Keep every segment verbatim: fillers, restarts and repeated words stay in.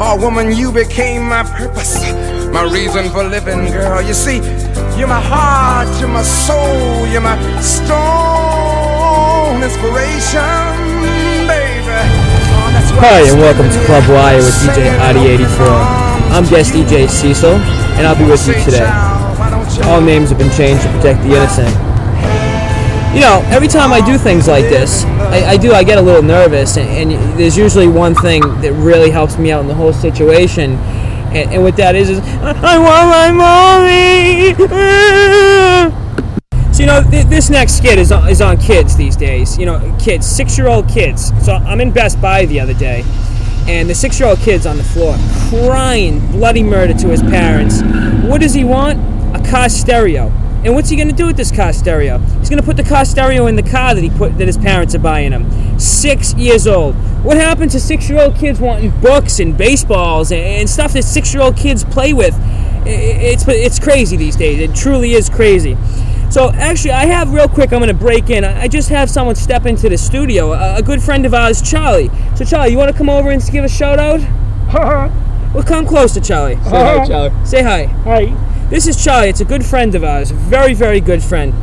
Oh, woman, you became my purpose, my reason for living, girl. You see, you're my heart, you're my soul, you're my strong inspiration, baby. Oh, that's what. Hi, and welcome to Club Wire with D J Arty eighty-four. I'm guest D J Seisel, and I'll be with you today. All names have been changed to protect the innocent. You know, every time I do things like this, I, I do, I get a little nervous, and, and there's usually one thing that really helps me out in the whole situation. And, and what that is is, I want my mommy. So, you know, th- this next skit is on, is on kids these days. You know, kids, six-year-old kids. So I'm in Best Buy the other day, and the six-year-old kid's on the floor crying bloody murder to his parents. What does he want? A car stereo. And what's he going to do with this car stereo? He's going to put the car stereo in the car that he put that his parents are buying him. Six years old. What happened to six-year-old kids wanting books and baseballs and, and stuff that six-year-old kids play with? It, it's it's crazy these days. It truly is crazy. So actually, I have real quick, I'm going to break in. I just have someone step into the studio, a, a good friend of ours, Charlie. So Charlie, you want to come over and give a shout-out? Well, come closer, Charlie. Say hi, Charlie. Say hi. Hi. This is Charlie. It's a good friend of ours, very, very good friend.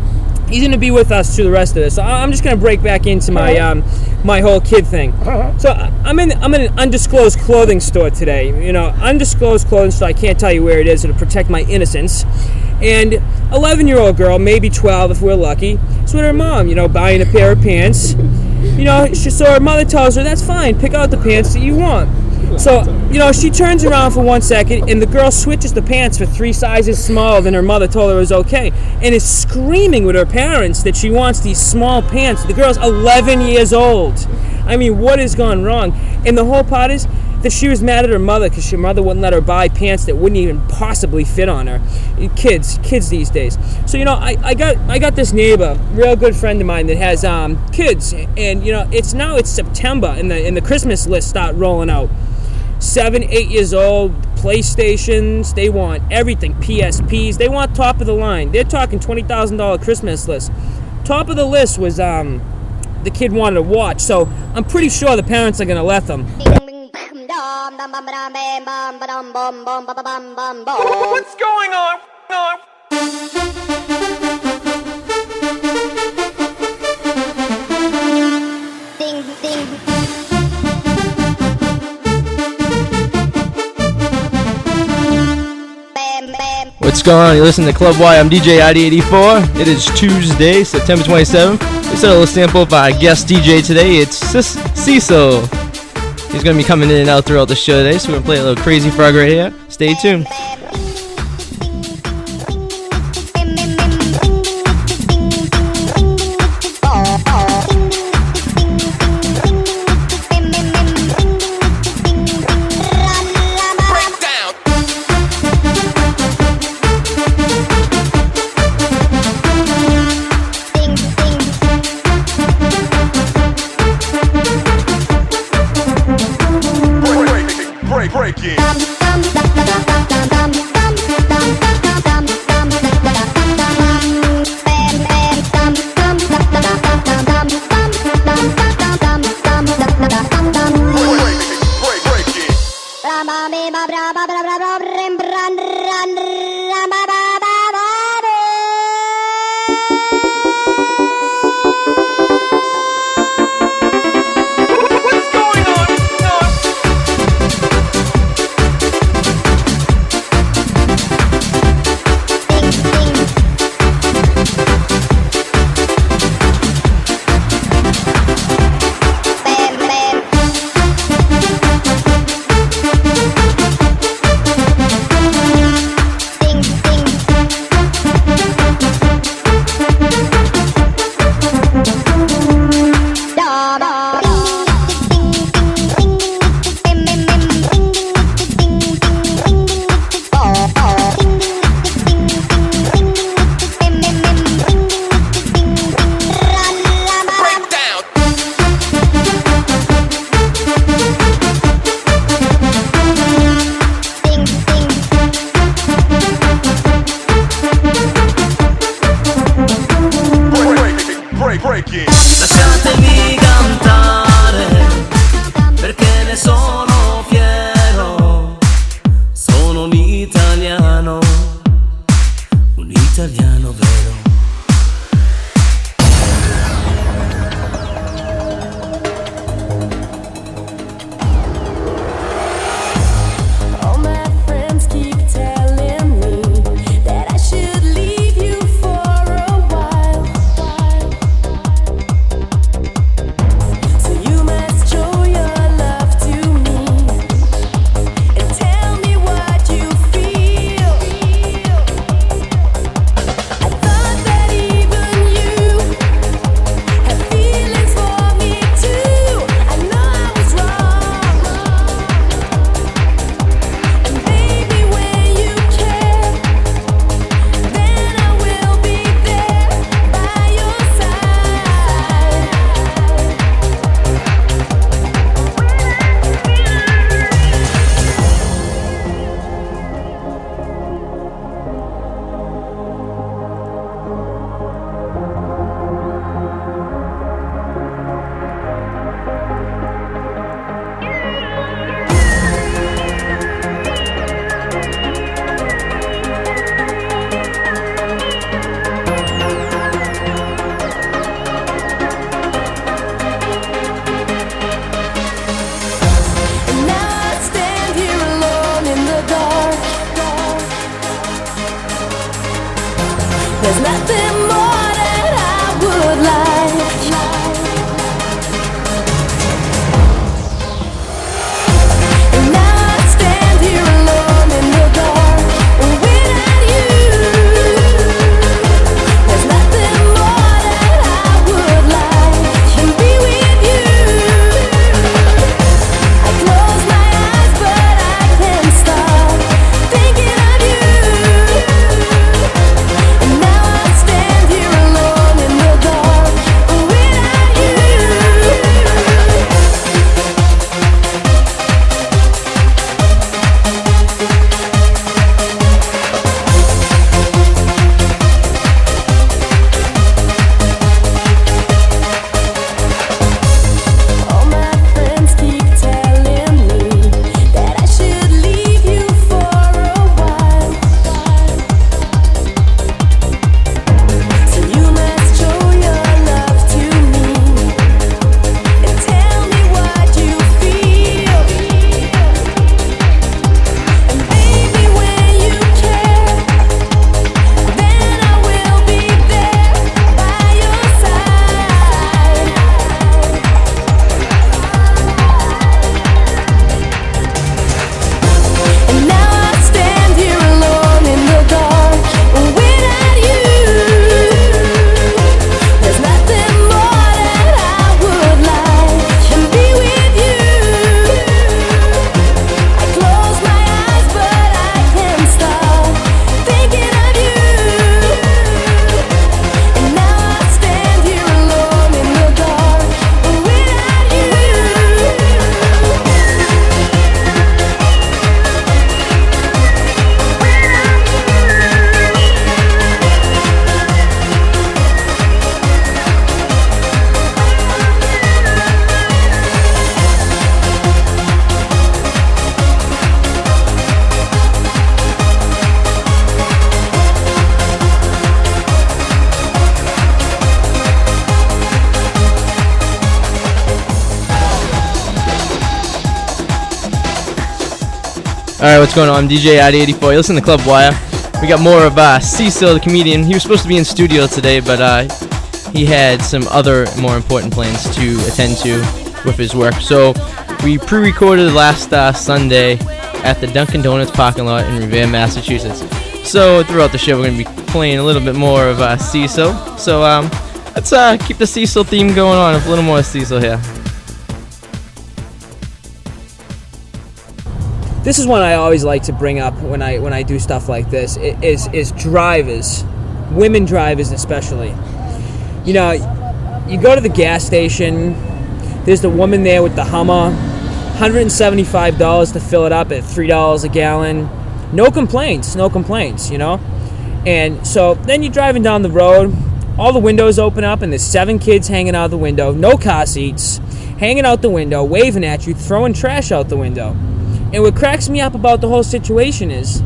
He's going to be with us through the rest of this. So I'm just going to break back into my um, my whole kid thing. So I'm in I'm in an undisclosed clothing store today. You know, undisclosed clothing store. I can't tell you where it is. It'll protect my innocence. And eleven-year-old girl, maybe twelve if we're lucky, is with her mom. You know, buying a pair of pants. You know, so her mother tells her, "That's fine. Pick out the pants that you want." So, you know, she turns around for one second, and the girl switches the pants for three sizes smaller than her mother told her was okay, and is screaming with her parents that she wants these small pants. The girl's eleven years old. I mean, what has gone wrong? And the whole part is that she was mad at her mother because her mother wouldn't let her buy pants that wouldn't even possibly fit on her. Kids, kids these days. So, you know, I, I got I got this neighbor, real good friend of mine that has um, kids, and, you know, it's now it's September, and the and the Christmas lists start rolling out. Seven, eight years old, PlayStations, they want everything, P S Ps, they want top of the line. They're talking twenty thousand dollars Christmas list. Top of the list was um, the kid wanted a watch, so I'm pretty sure the parents are going to let them. What's going on? Ding, ding. What's going on? You're listening to Club Y. I'm D J I D eighty-four. It is Tuesday, September twenty-seventh. We set a little sample by our guest D J today. It's Seisel. He's going to be coming in and out throughout the show today, so we're going to play a little Crazy Frog right here. Stay tuned. nothing more that I would like. And now I stand here alone in the dark, without you. There's nothing more that I would like than be with you. I close my eyes, but I can't stop thinking of you. And now I stand here alone in the dark, without you. All my friends keep telling me that I should leave you for a while. So you must show your love to me and tell me what you feel. And baby, when you care, then I will be there by your side. And now I stand here alone in the dark, without you. There's nothing more that I would like than be with you. I close my eyes, but I can't stop thinking of you. And now I stand here alone in the dark, without you. Alright, what's going on? I'm D J Arty eighty-four. You listen to Club Wire. We got more of uh, Seisel, the comedian. He was supposed to be in studio today, but uh, he had some other more important plans to attend to with his work. So we pre-recorded last uh, Sunday at the Dunkin' Donuts parking lot in Revere, Massachusetts. So throughout the show, we're going to be playing a little bit more of uh, Seisel. So um, let's uh, keep the Seisel theme going on with a little more Seisel here. This is one I always like to bring up when I when I do stuff like this. Is is drivers, women drivers especially. You know, you go to the gas station. There's the woman there with the Hummer, one hundred seventy-five dollars to fill it up at three dollars a gallon. No complaints, no complaints. You know, and so then you're driving down the road. All the windows open up, and there's seven kids hanging out the window. No car seats, hanging out the window, waving at you, throwing trash out the window. And what cracks me up about the whole situation is,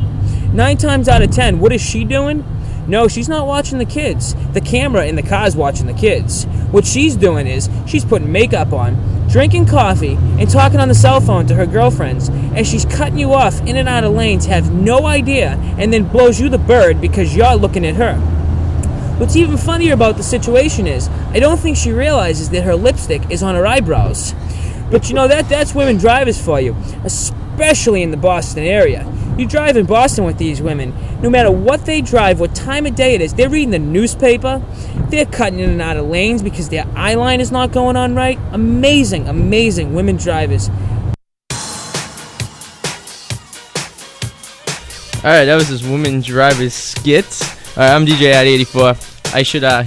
nine times out of ten, what is she doing? No, she's not watching the kids. The camera in the car is watching the kids. What she's doing is, she's putting makeup on, drinking coffee, and talking on the cell phone to her girlfriends. And she's cutting you off in and out of lanes, have no idea, and then blows you the bird because you're looking at her. What's even funnier about the situation is, I don't think she realizes that her lipstick is on her eyebrows. But you know, that that's women drivers for you. Especially in the Boston area. You drive in Boston with these women, no matter what they drive, what time of day it is, they're reading the newspaper, they're cutting in and out of lanes because their eye line is not going on right. Amazing, amazing women drivers. Alright, that was this Women Drivers skit. Alright, I'm D J Arty eighty-four. I should uh,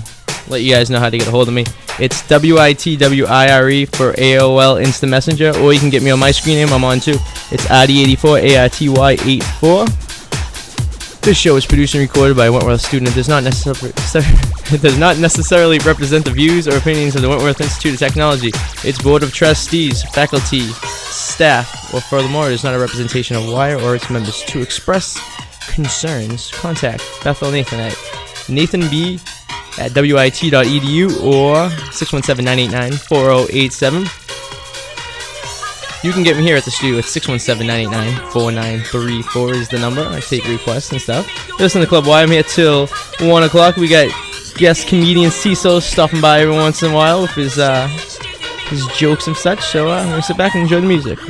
let you guys know how to get a hold of me. It's W I T W I R E for A O L Instant Messenger, or you can get me on my screen name, I'm on too. It's Arty eighty-four, A R T Y eighty-four. This show is produced and recorded by a Wentworth student. It does not necessarily, it does not necessarily represent the views or opinions of the Wentworth Institute of Technology, its board of trustees, faculty, staff, or furthermore, it is not a representation of Wire or its members. To express concerns, contact Bethel Nathanite, Nathan B. at W I T dot E D U or six one seven, nine eight nine, four zero eight seven. You can get me here at the studio at six one seven, nine eight nine, four nine three four is the number. I take requests and stuff. Listen to Club Wire. I'm here till one o'clock. We got guest comedian Seisel stopping by every once in a while with his, uh, his jokes and such. So uh, I'm going to sit back and enjoy the music.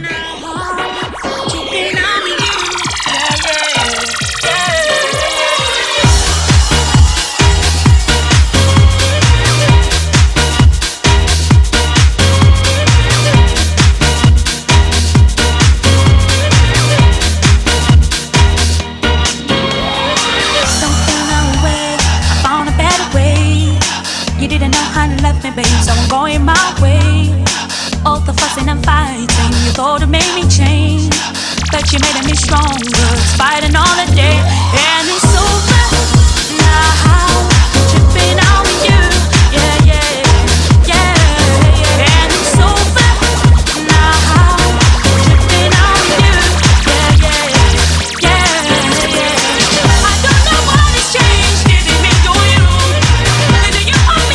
Thought it made me change, but you made me stronger, fighting all the day, and it's over now, tripping on you, yeah, yeah, yeah, and it's over now, tripping on you, yeah, yeah, yeah, yeah, I don't know what has changed, did it make you rude, and do you want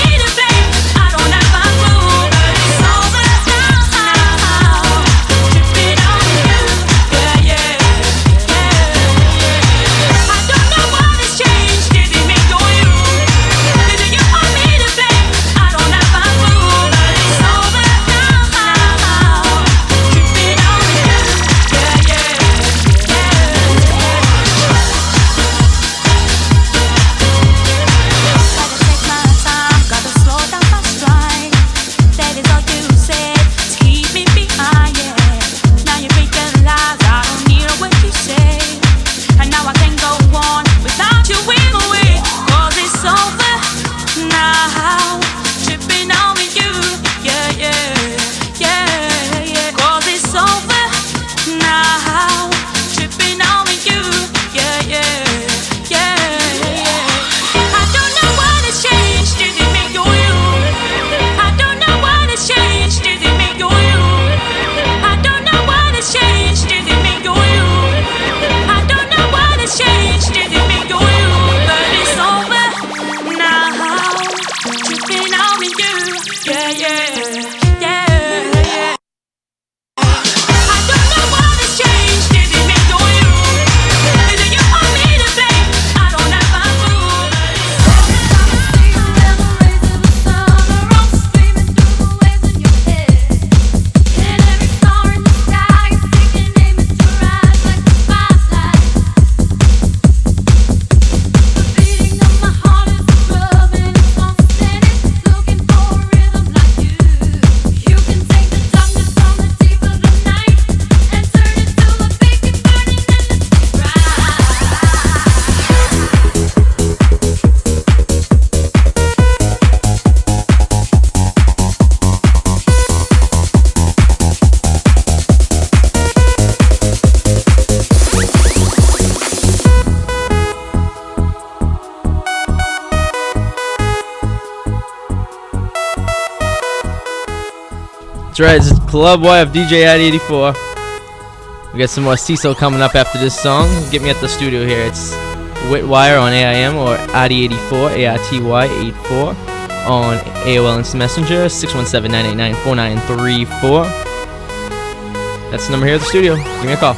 me to be, I don't have my clue, but it's over now. That's right, it's Club Wire of D J Arty eighty-four. We got some more Seisel coming up after this song. Get me at the studio here. It's Witwire on A I M or Arty eighty-four, A R T Y eighty-four on A O L Instant Messenger, six one seven, nine eight nine, four nine three four. That's the number here at the studio. Give me a call.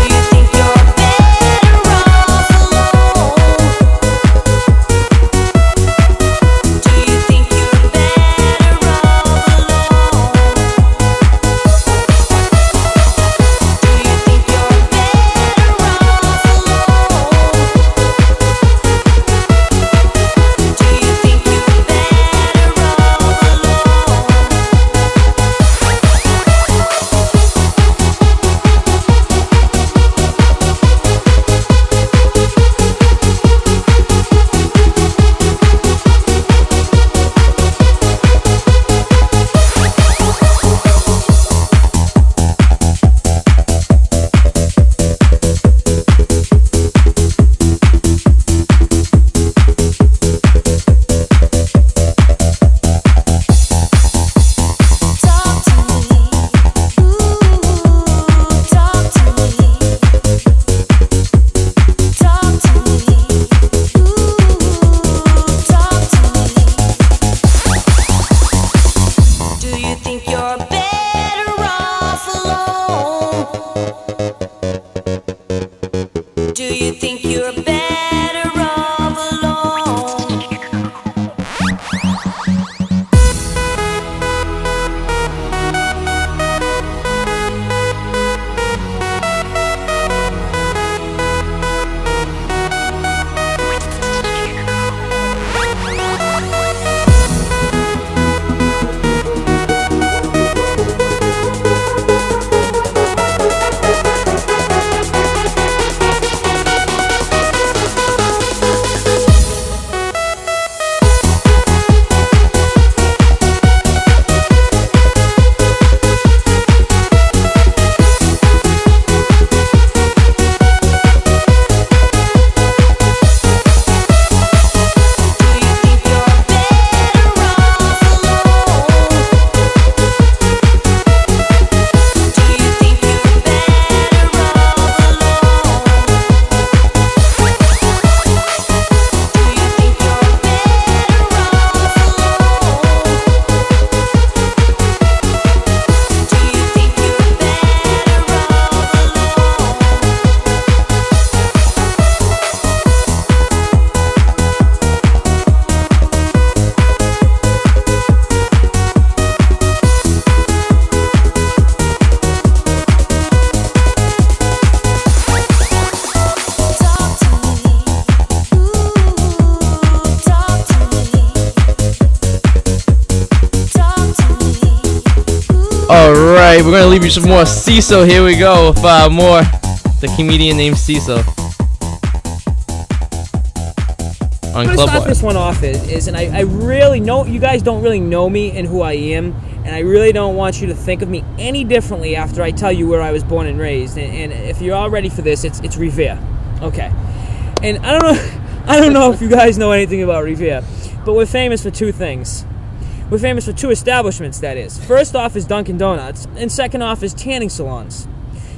You're Alright, we're going to leave you some more Seisel. Here we go with uh, more. The comedian named Seisel. On Club Wire. I'm going to start this one off is, is and I, I really know, you guys don't really know me and who I am, and I really don't want you to think of me any differently after I tell you where I was born and raised. And, and if you're all ready for this, it's it's Revere. Okay. And I don't know... I don't know if you guys know anything about Revere, but we're famous for two things. We're famous for two establishments, that is. First off is Dunkin' Donuts, and second off is tanning salons.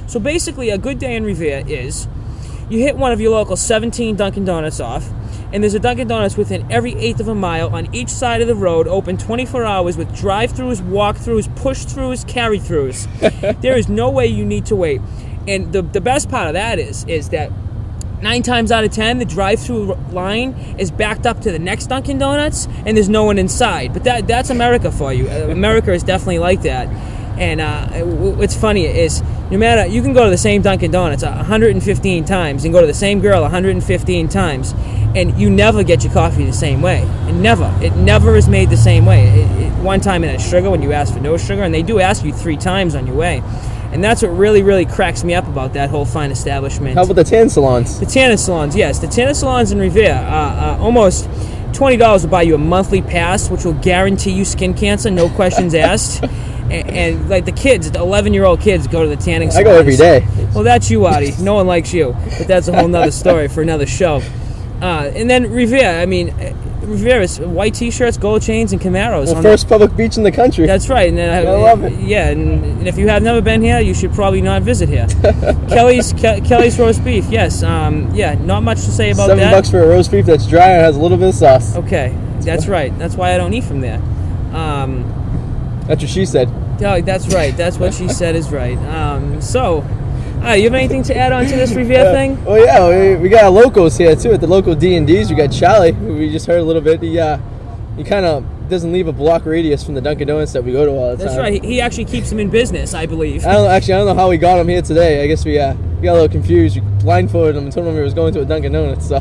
So basically, a good day in Revere is you hit one of your local seventeen Dunkin' Donuts off, and there's a Dunkin' Donuts within every eighth of a mile on each side of the road, open twenty-four hours with drive-thrus, walk-thrus, push-thrus, carry-thrus. There is no way you need to wait. And the, the best part of that is is that Nine times out of ten, the drive-through line is backed up to the next Dunkin' Donuts, and there's no one inside. But that that's America for you. America is definitely like that. And uh, what's funny is, no matter, you can go to the same Dunkin' Donuts one hundred fifteen times and go to the same girl one hundred fifteen times, and you never get your coffee the same way. It never. It never is made the same way. It, it, one time it has sugar when you ask for no sugar, and they do ask you three times on your way. And that's what really, really cracks me up about that whole fine establishment. How about the tan salons? The tanning salons, yes. The tanning salons in Revere are uh, uh, almost twenty dollars will buy you a monthly pass, which will guarantee you skin cancer, no questions asked. And, and, like, the kids, the eleven-year-old kids go to the tanning salons. I go every day. Well, that's you, Arty. No one likes you. But that's a whole nother story for another show. Uh, and then Revere, I mean... Revere is white T-shirts, gold chains, and Camaros. The well, first the, public beach in the country. That's right. And, uh, I love it. Yeah, and, and if you have never been here, you should probably not visit here. Kelly's Ke- Kelly's roast beef. Yes. Um. Yeah. Not much to say about Seven that. Seven bucks for a roast beef that's dry and has a little bit of sauce. Okay, that's right. That's why I don't eat from there. Um. That's what she said. Oh, that's right. That's what she said is right. Um. So. Alright, you have anything to add on to this Revere uh, thing? Oh yeah, we, we got locals here too at the local D and D's. We got Charlie, who we just heard a little bit. He uh, he kind of doesn't leave a block radius from the Dunkin' Donuts that we go to all the time. That's right. He actually keeps them in business, I believe. I don't actually. I don't know how we got him here today. I guess we uh, we got a little confused. We blindfolded him and told him he was going to a Dunkin' Donuts. So.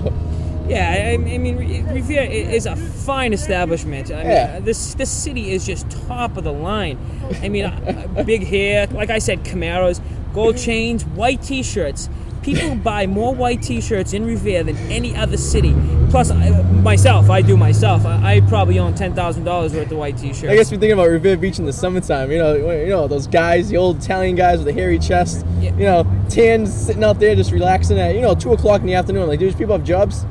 Yeah, I, I mean, Revere is a fine establishment. I mean, yeah. This this city is just top of the line. I mean, big hair, like I said, Camaros. Gold chains, white T-shirts. People buy more white T-shirts in Revere than any other city. Plus, I, myself, I do myself. I, I probably own ten thousand dollars worth of white T-shirts. I guess we're thinking about Revere Beach in the summertime. You know, you know those guys, the old Italian guys with the hairy chest. Yeah. You know, tan, sitting out there just relaxing at, you know, two o'clock in the afternoon. Like, dude, people have jobs.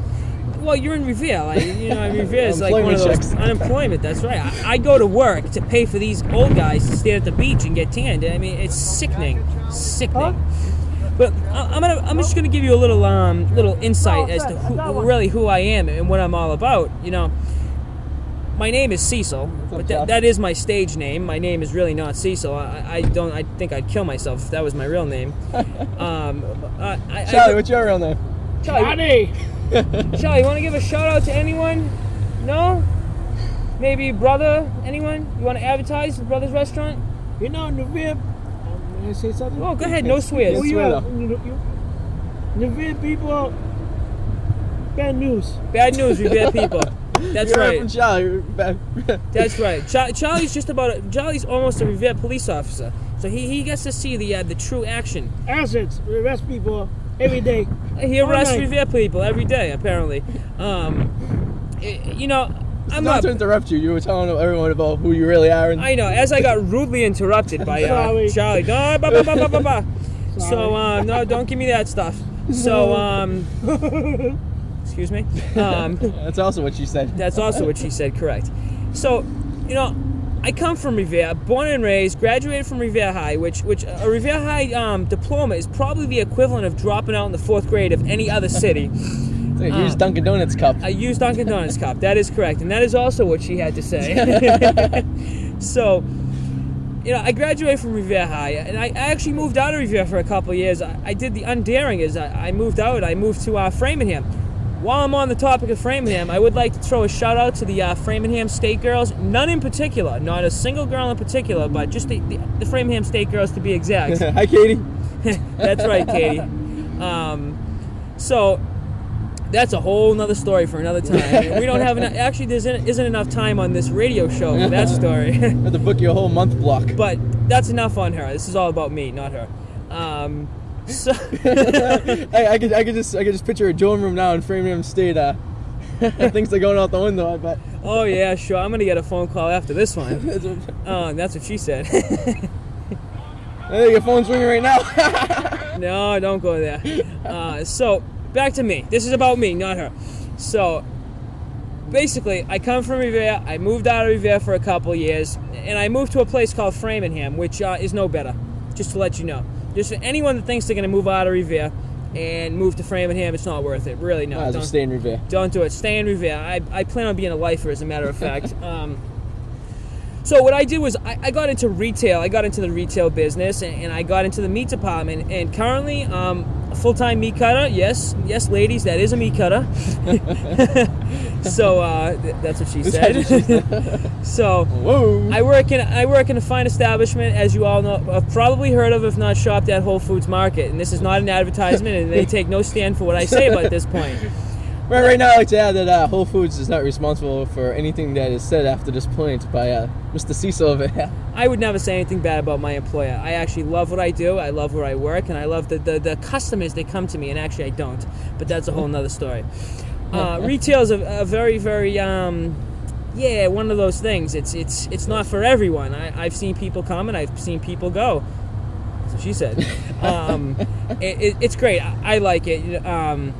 Well, you're in Revere. Like, you know, Revere is like one of those checks. Unemployment. That's right. I, I go to work to pay for these old guys to stand at the beach and get tanned. I mean, it's sickening, sickening. Huh? But I, I'm gonna, I'm just gonna give you a little, um, little insight as to who, really who I am and what I'm all about. You know, my name is Seisel, but th- that is my stage name. My name is really not Seisel. I, I don't. I think I'd kill myself if that was my real name. Um, I, I, Charlie, I, what's your real name? Charlie. Charlie, you want to give a shout out to anyone? No? Maybe brother? Anyone? You want to advertise the Brother's Restaurant? You know, Revere. Can I say something? Oh, go ahead. No swears. No swear, Revere people. Bad news. Bad news, Revere people. That's You're right. From Charlie. That's right. Ch- Charlie's just about. A, Charlie's almost a Revere police officer, so he he gets to see the uh, the true action. Assets. Arrest people. Every day. He arrests Revere people every day, apparently. Um, it, you know, I'm not... Not to interrupt you. You were telling everyone about who you really are. And I know. As I got rudely interrupted by uh, Charlie. No, bah, bah, bah, bah, bah, bah. So, um, no, don't give me that stuff. So, um... excuse me? Um, that's also what she said. That's also what she said, correct. So, you know... I come from Revere, born and raised, graduated from Revere High, which which a Revere High um, diploma is probably the equivalent of dropping out in the fourth grade of any other city. So a used um, Dunkin' Donuts cup. A used Dunkin' Donuts cup, that is correct. And that is also what she had to say. So, you know, I graduated from Revere High, and I, I actually moved out of Revere for a couple of years. I, I did the undaring is I, I moved out. I moved to uh, Framingham. While I'm on the topic of Framingham, I would like to throw a shout-out to the uh, Framingham State girls. None in particular. Not a single girl in particular, but just the, the, the Framingham State girls to be exact. Hi, Katie. That's right, Katie. Um, so, that's a whole nother story for another time. We don't have enough... Actually, there isn't enough time on this radio show for that story. I have to book you a whole month block. But... that's enough on her. This is all about me, not her. Um, so I, I could I could just I could just picture a dorm room now in Framingham State. Uh, things are going out the window, I bet. Oh yeah, sure. I'm gonna get a phone call after this one. that's, what, uh, that's what she said. Hey, your phone's ringing right now. No, don't go there. Uh, so back to me. This is about me, not her. So basically, I come from Revere. I moved out of Revere for a couple years, and I moved to a place called Framingham, which uh, is no better. Just to let you know, just for anyone that thinks they're gonna move out of Revere and move to Framingham, it's not worth it. Really, no. Nah, don't stay in Revere. Don't do it. Stay in Revere. I I plan on being a lifer, as a matter of fact. um, so what I did was I, I got into retail. I got into the retail business, and, and I got into the meat department. And currently, um, a full-time meat cutter. Yes, yes, ladies, that is a meat cutter. So uh, th- that's what she said. So whoa. I work in I work in a fine establishment, as you all know, I've probably heard of, if not shopped at, Whole Foods Market. And this is not an advertisement, and they take no stand for what I say about this point. Right, right now, I'd like to add that uh, Whole Foods is not responsible for anything that is said after this point by uh, Mister Seisel over here. I would never say anything bad about my employer. I actually love what I do. I love where I work, and I love the the, the customers that come to me. And actually, I don't. But that's a whole nother story. Uh, retail is a, a very, very, um, yeah, one of those things. It's it's it's not for everyone. I, I've seen people come and I've seen people go. That's what she said. Um, it, it, it's great. I, I like it. Um,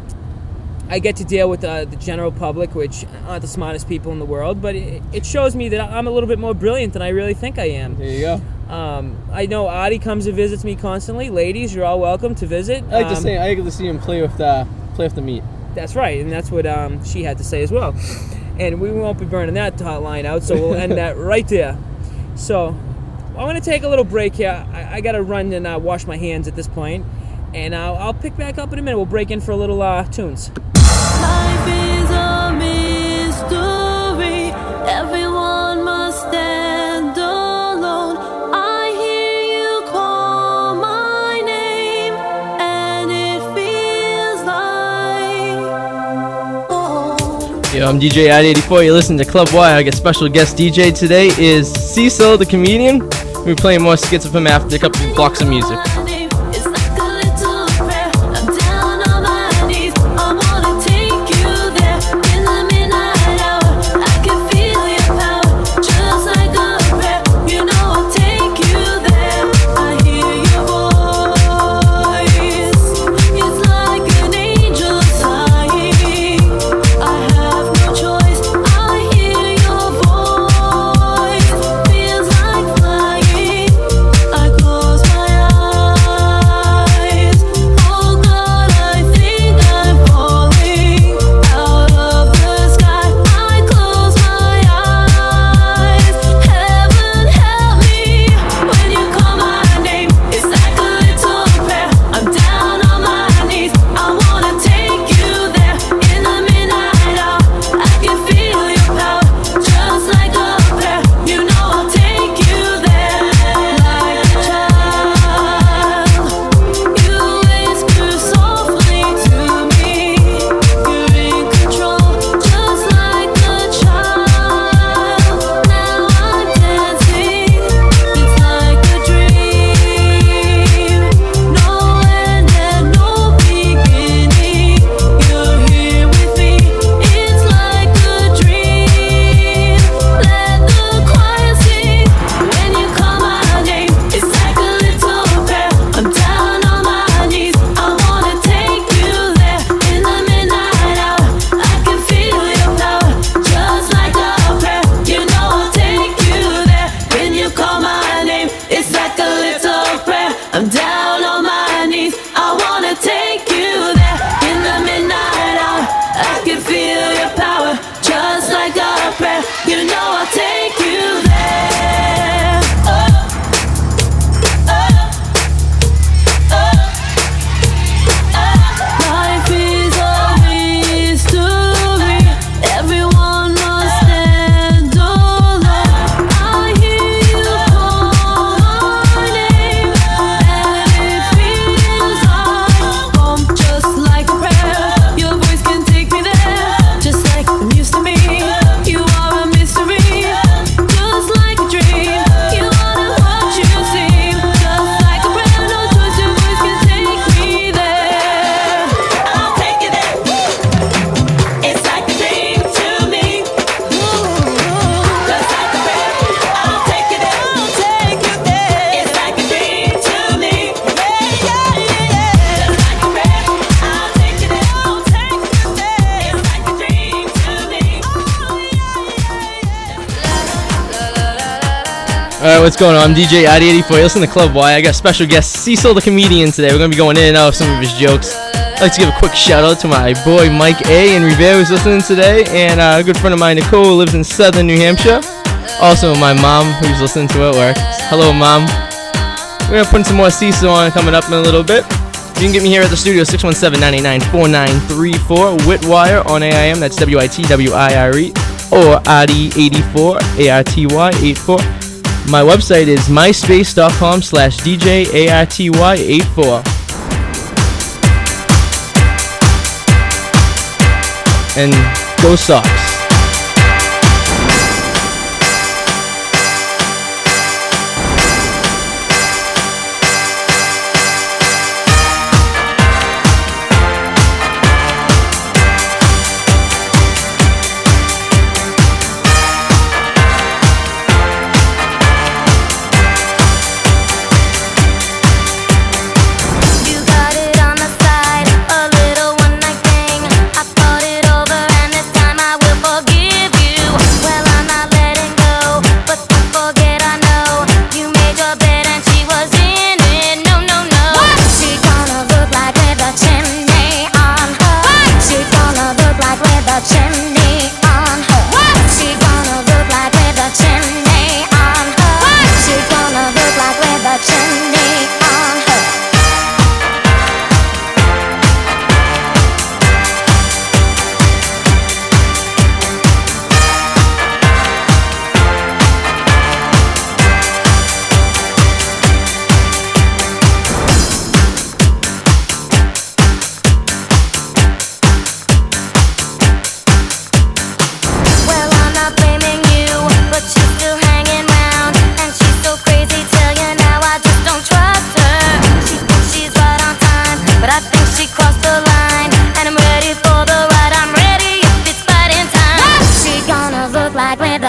I get to deal with uh, the general public, which aren't the smartest people in the world, but it, it shows me that I'm a little bit more brilliant than I really think I am. There you go. Um, I know Arty comes and visits me constantly. Ladies, you're all welcome to visit. I like um, to see. I like to see him play with the play with the meat. That's right, and that's what um, she had to say as well. And we won't be burning that hotline out, so we'll end that right there. So I want to take a little break here. I, I got to run and uh, wash my hands at this point, and I'll, I'll pick back up in a minute. We'll break in for a little uh, tunes. Life is a mystery. Everyone must stand alone. I hear you call my name, and it feels like home. Yo, I'm D J Arty eighty-four. You're listening to Club Wire. I got special guest D J today is Seisel, the comedian. We're playing more skits of him after a couple of blocks of music. Alright, what's going on? I'm D J Arty eighty-four. You're listening to Club Wire. I got special guest Seisel the comedian today. We're going to be going in and out of some of his jokes. I'd like to give a quick shout out to my boy Mike A in Revere who's listening today, and uh, a good friend of mine Nicole who lives in southern New Hampshire. Also my mom who's listening to it at work. Hello mom. We're going to put some more Seisel on coming up in a little bit. You can get me here at the studio, six one seven, nine eight nine, four nine three four, Witwire on A I M, that's W I T W I R E, or Arty eighty-four, A R T Y eighty-four. My website is myspace.com slash DJ A R T Y eighty-four. And go Sox.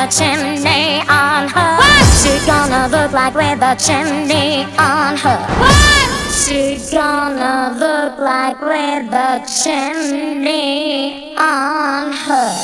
Chimney on her. What? She gonna look like with a chimney on her. What? She gonna look like with a chimney on her.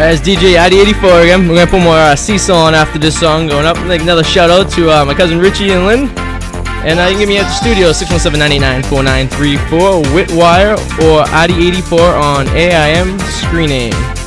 As D J Arty eighty-four again, we're going to put more uh, Seisel on after this song going up. Make another shout out to uh, my cousin Richie and Lynn. And uh, you can get me at the studio, six one seven, nine eight nine, four nine three four, Witwire or Arty eighty-four on A I M screen name.